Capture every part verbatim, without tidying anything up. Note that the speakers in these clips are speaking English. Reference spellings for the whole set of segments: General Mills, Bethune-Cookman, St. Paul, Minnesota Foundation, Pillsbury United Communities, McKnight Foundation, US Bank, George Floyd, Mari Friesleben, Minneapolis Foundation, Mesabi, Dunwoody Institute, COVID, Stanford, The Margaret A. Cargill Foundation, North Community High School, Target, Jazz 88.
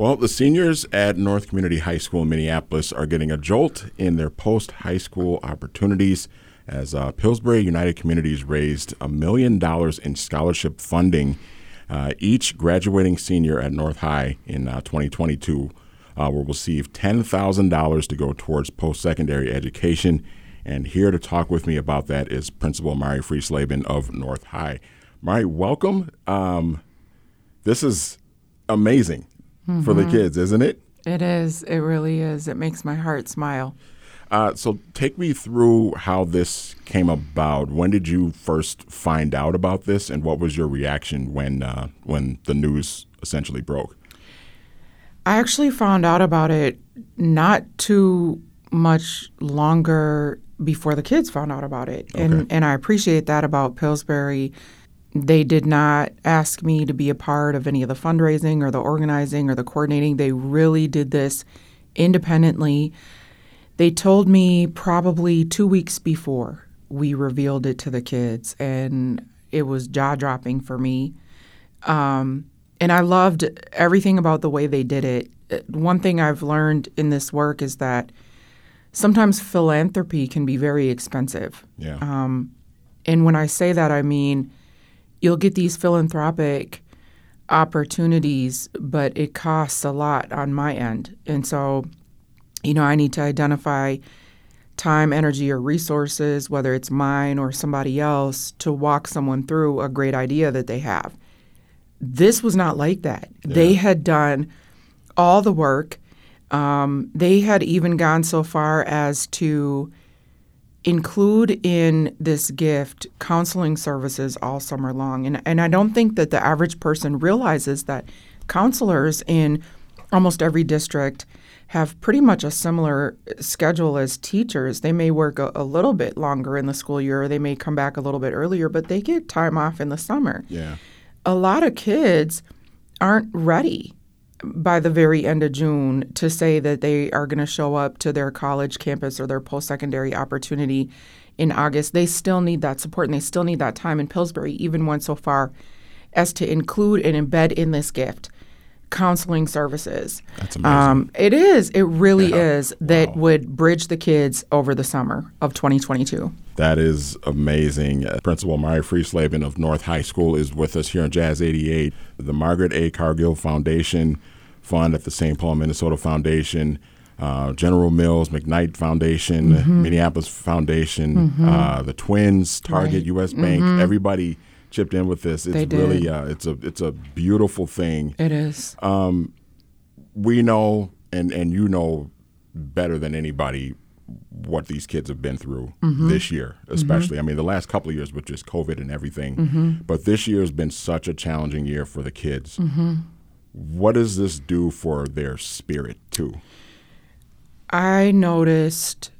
Well, the seniors at North Community High School in Minneapolis are getting a jolt in their post-high school opportunities as uh, Pillsbury United Communities raised a million dollars in scholarship funding. Uh, each graduating senior at North High in uh, twenty twenty-two uh, will receive ten thousand dollars to go towards post-secondary education. And here to talk with me about that is Principal Mari Friesleben of North High. Mari, welcome. Um, this is amazing. Mm-hmm. For the kids, isn't it? It is. It really is. It makes my heart smile. Uh, so take me through how this came about. When did you first find out about this, and what was your reaction when uh, when the news essentially broke? I actually found out about it not too much longer before the kids found out about it. Okay. And, and I appreciate that about Pillsbury. They did not ask me to be a part of any of the fundraising or the organizing or the coordinating. They really did this independently. They told me probably two weeks before we revealed it to the kids, and it was jaw-dropping for me. Um, and I loved everything about the way they did it. One thing I've learned in this work is that sometimes philanthropy can be very expensive. Yeah. Um, and when I say that, I mean, you'll get these philanthropic opportunities, but it costs a lot on my end. And so, you know, I need to identify time, energy, or resources, whether it's mine or somebody else, to walk someone through a great idea that they have. This was not like that. Yeah. They had done all the work. Um, they had even gone so far as to include in this gift counseling services all summer long. And and I don't think that the average person realizes that counselors in almost every district have pretty much a similar schedule as teachers. They may work a, a little bit longer in the school year, or they may come back a little bit earlier, but they get time off in the summer. Yeah. A lot of kids aren't ready by the very end of June to say that they are going to show up to their college campus or their post-secondary opportunity in August. They still need that support, and they still need that time. And Pillsbury even went so far as to include and embed in this gift counseling services. That's amazing. Um, it is. It really yeah. is. That wow. would bridge the kids over the summer of twenty twenty-two. That is amazing. Uh, Principal Mari Friesleben of North High School is with us here on Jazz eighty-eight. The Margaret A. Cargill Foundation Fund at the Saint Paul, Minnesota Foundation, uh, General Mills, McKnight Foundation, mm-hmm. Minneapolis Foundation, mm-hmm. uh, the Twins, Target, right. U S Bank, mm-hmm. everybody chipped in with this. It's they did. really uh, it's a it's a beautiful thing. It is. Um, we know and and you know better than anybody what these kids have been through mm-hmm. this year, especially. Mm-hmm. I mean, the last couple of years with just COVID and everything, mm-hmm. but this year has been such a challenging year for the kids. Mm-hmm. What does this do for their spirit, too? I noticed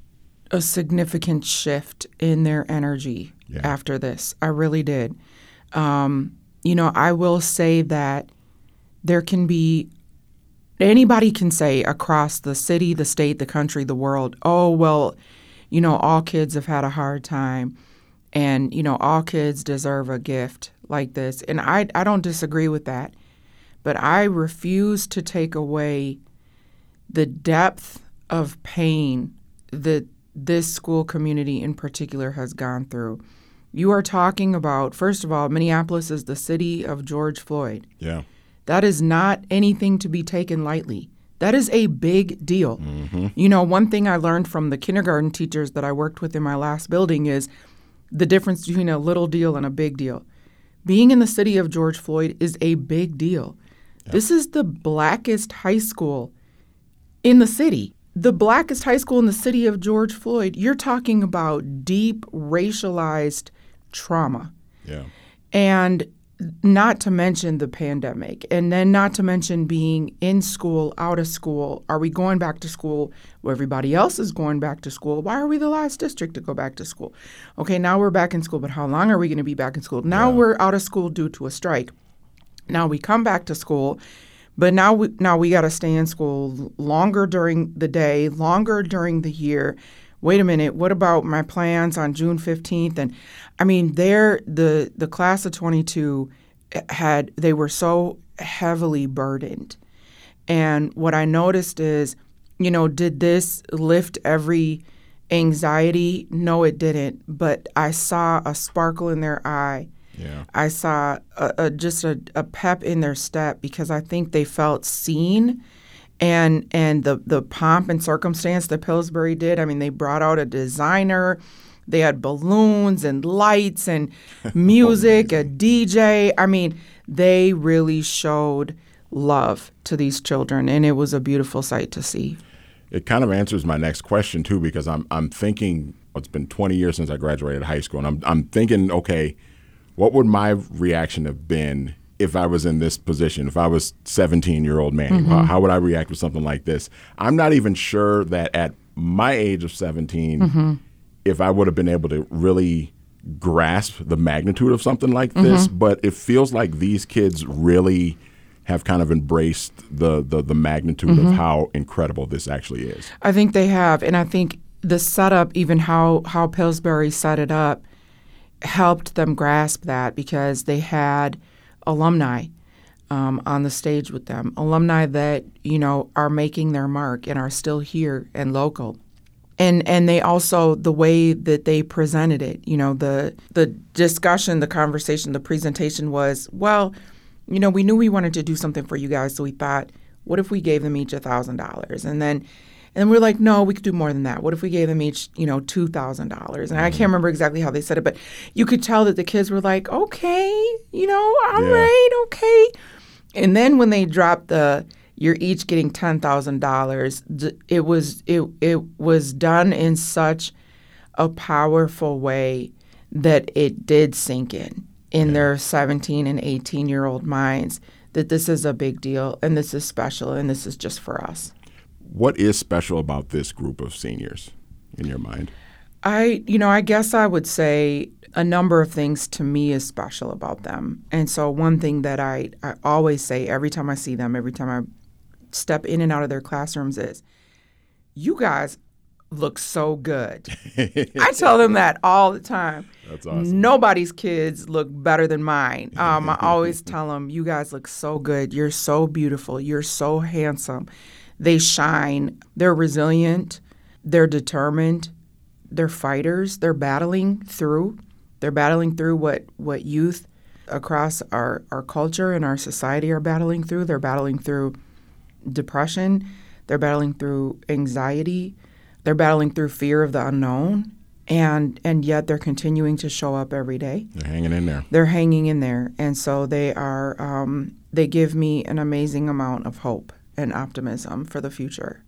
a significant shift in their energy yeah. after this. I really did. Um, you know, I will say that there can be anybody can say across the city, the state, the country, the world, oh, well, you know, all kids have had a hard time and, you know, all kids deserve a gift like this. And I, I don't disagree with that, but I refuse to take away the depth of pain that this school community in particular has gone through. You are talking about, first of all, Minneapolis is the city of George Floyd. Yeah. That is not anything to be taken lightly. That is a big deal. Mm-hmm. You know, one thing I learned from the kindergarten teachers that I worked with in my last building is the difference between a little deal and a big deal. Being in the city of George Floyd is a big deal. Yep. This is the blackest high school in the city. The blackest high school in the city of George Floyd. You're talking about deep racialized trauma. Yeah. And not to mention the pandemic, and then not to mention being in school, out of school. Are we going back to school? Well, everybody else is going back to school. Why are we the last district to go back to school? Okay, now we're back in school, but how long are we going to be back in school? Now yeah. we're out of school due to a strike. Now we come back to school, but now we, now we got to stay in school longer during the day, longer during the year. Wait a minute, what about my plans on June fifteenth? And I mean, there, the, the class of twenty-two had, they were so heavily burdened. And what I noticed is, you know, did this lift every anxiety? No, it didn't. But I saw a sparkle in their eye. Yeah. I saw a, a, just a, a pep in their step, because I think they felt seen. And and the, the pomp and circumstance that Pillsbury did, I mean, they brought out a designer. They had balloons and lights and music, a D J. I mean, they really showed love to these children, and it was a beautiful sight to see. It kind of answers my next question, too, because I'm I'm thinking it's been twenty years since I graduated high school, and I'm I'm thinking, okay, what would my reaction have been if I was in this position, if I was seventeen-year-old Manny? Mm-hmm. How, how would I react with something like this? I'm not even sure that at my age of seventeen, mm-hmm. if I would have been able to really grasp the magnitude of something like this, mm-hmm. but it feels like these kids really have kind of embraced the, the, the magnitude mm-hmm. of how incredible this actually is. I think they have, and I think the setup, even how, how Pillsbury set it up, helped them grasp that, because they had alumni um, on the stage with them, alumni that, you know, are making their mark and are still here and local. And and they also, the way that they presented it, you know, the the discussion, the conversation, the presentation was, well, you know, we knew we wanted to do something for you guys, so we thought, what if we gave them each one thousand dollars? And then and we're like, no, we could do more than that. What if we gave them each, you know, two thousand dollars? And mm-hmm. I can't remember exactly how they said it, but you could tell that the kids were like, okay, you know, all yeah. right, okay. And then when they dropped the, you're each getting ten thousand dollars, it was it it was done in such a powerful way that it did sink in, in yeah. their seventeen and eighteen-year-old minds, that this is a big deal and this is special and this is just for us. What is special about this group of seniors in your mind? I, you know, I guess I would say a number of things to me is special about them. And so one thing that I, I always say every time I see them, every time I step in and out of their classrooms is, you guys look so good. I tell them that all the time. That's awesome. Nobody's kids look better than mine. Um, I always tell them, you guys look so good. You're so beautiful. You're so handsome. They shine, they're resilient, they're determined, they're fighters, they're battling through. They're battling through what, what youth across our, our culture and our society are battling through. They're battling through depression, they're battling through anxiety, they're battling through fear of the unknown, and and yet they're continuing to show up every day. They're hanging in there. They're hanging in there. And so they are, um, they give me an amazing amount of hope and optimism for the future.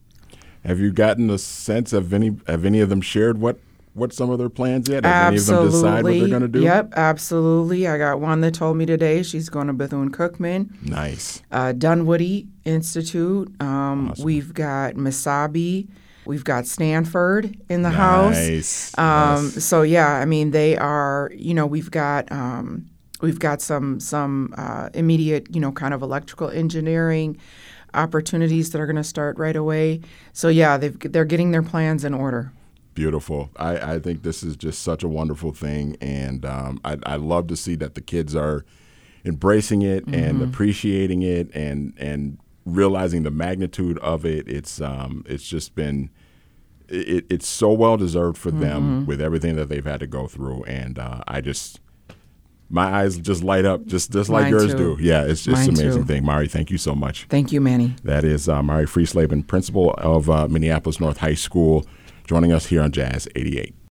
Have you gotten a sense of any have any of them shared what, what some of their plans yet? Have absolutely. Any of them decide what they're going to do? Yep, absolutely. I got one that told me today she's going to Bethune-Cookman. Nice. Uh, Dunwoody Institute. Um, awesome. We've got Mesabi. We've got Stanford in the nice. House. Nice. Um, yes. So yeah, I mean they are. You know, we've got um, we've got some some uh, immediate you know kind of electrical engineering opportunities that are going to start right away. So yeah, they've, they're getting their plans in order. Beautiful. I, I think this is just such a wonderful thing, and um, I, I love to see that the kids are embracing it mm-hmm. and appreciating it and and realizing the magnitude of it. It's um it's just been it, it's so well deserved for mm-hmm. them with everything that they've had to go through, and uh, I just. My eyes just light up, just just like Mine yours too. do. Yeah, it's just an amazing too. thing. Mari, thank you so much. Thank you, Manny. That is uh, Mari Friesleben, principal of uh, Minneapolis North High School, joining us here on Jazz eighty-eight.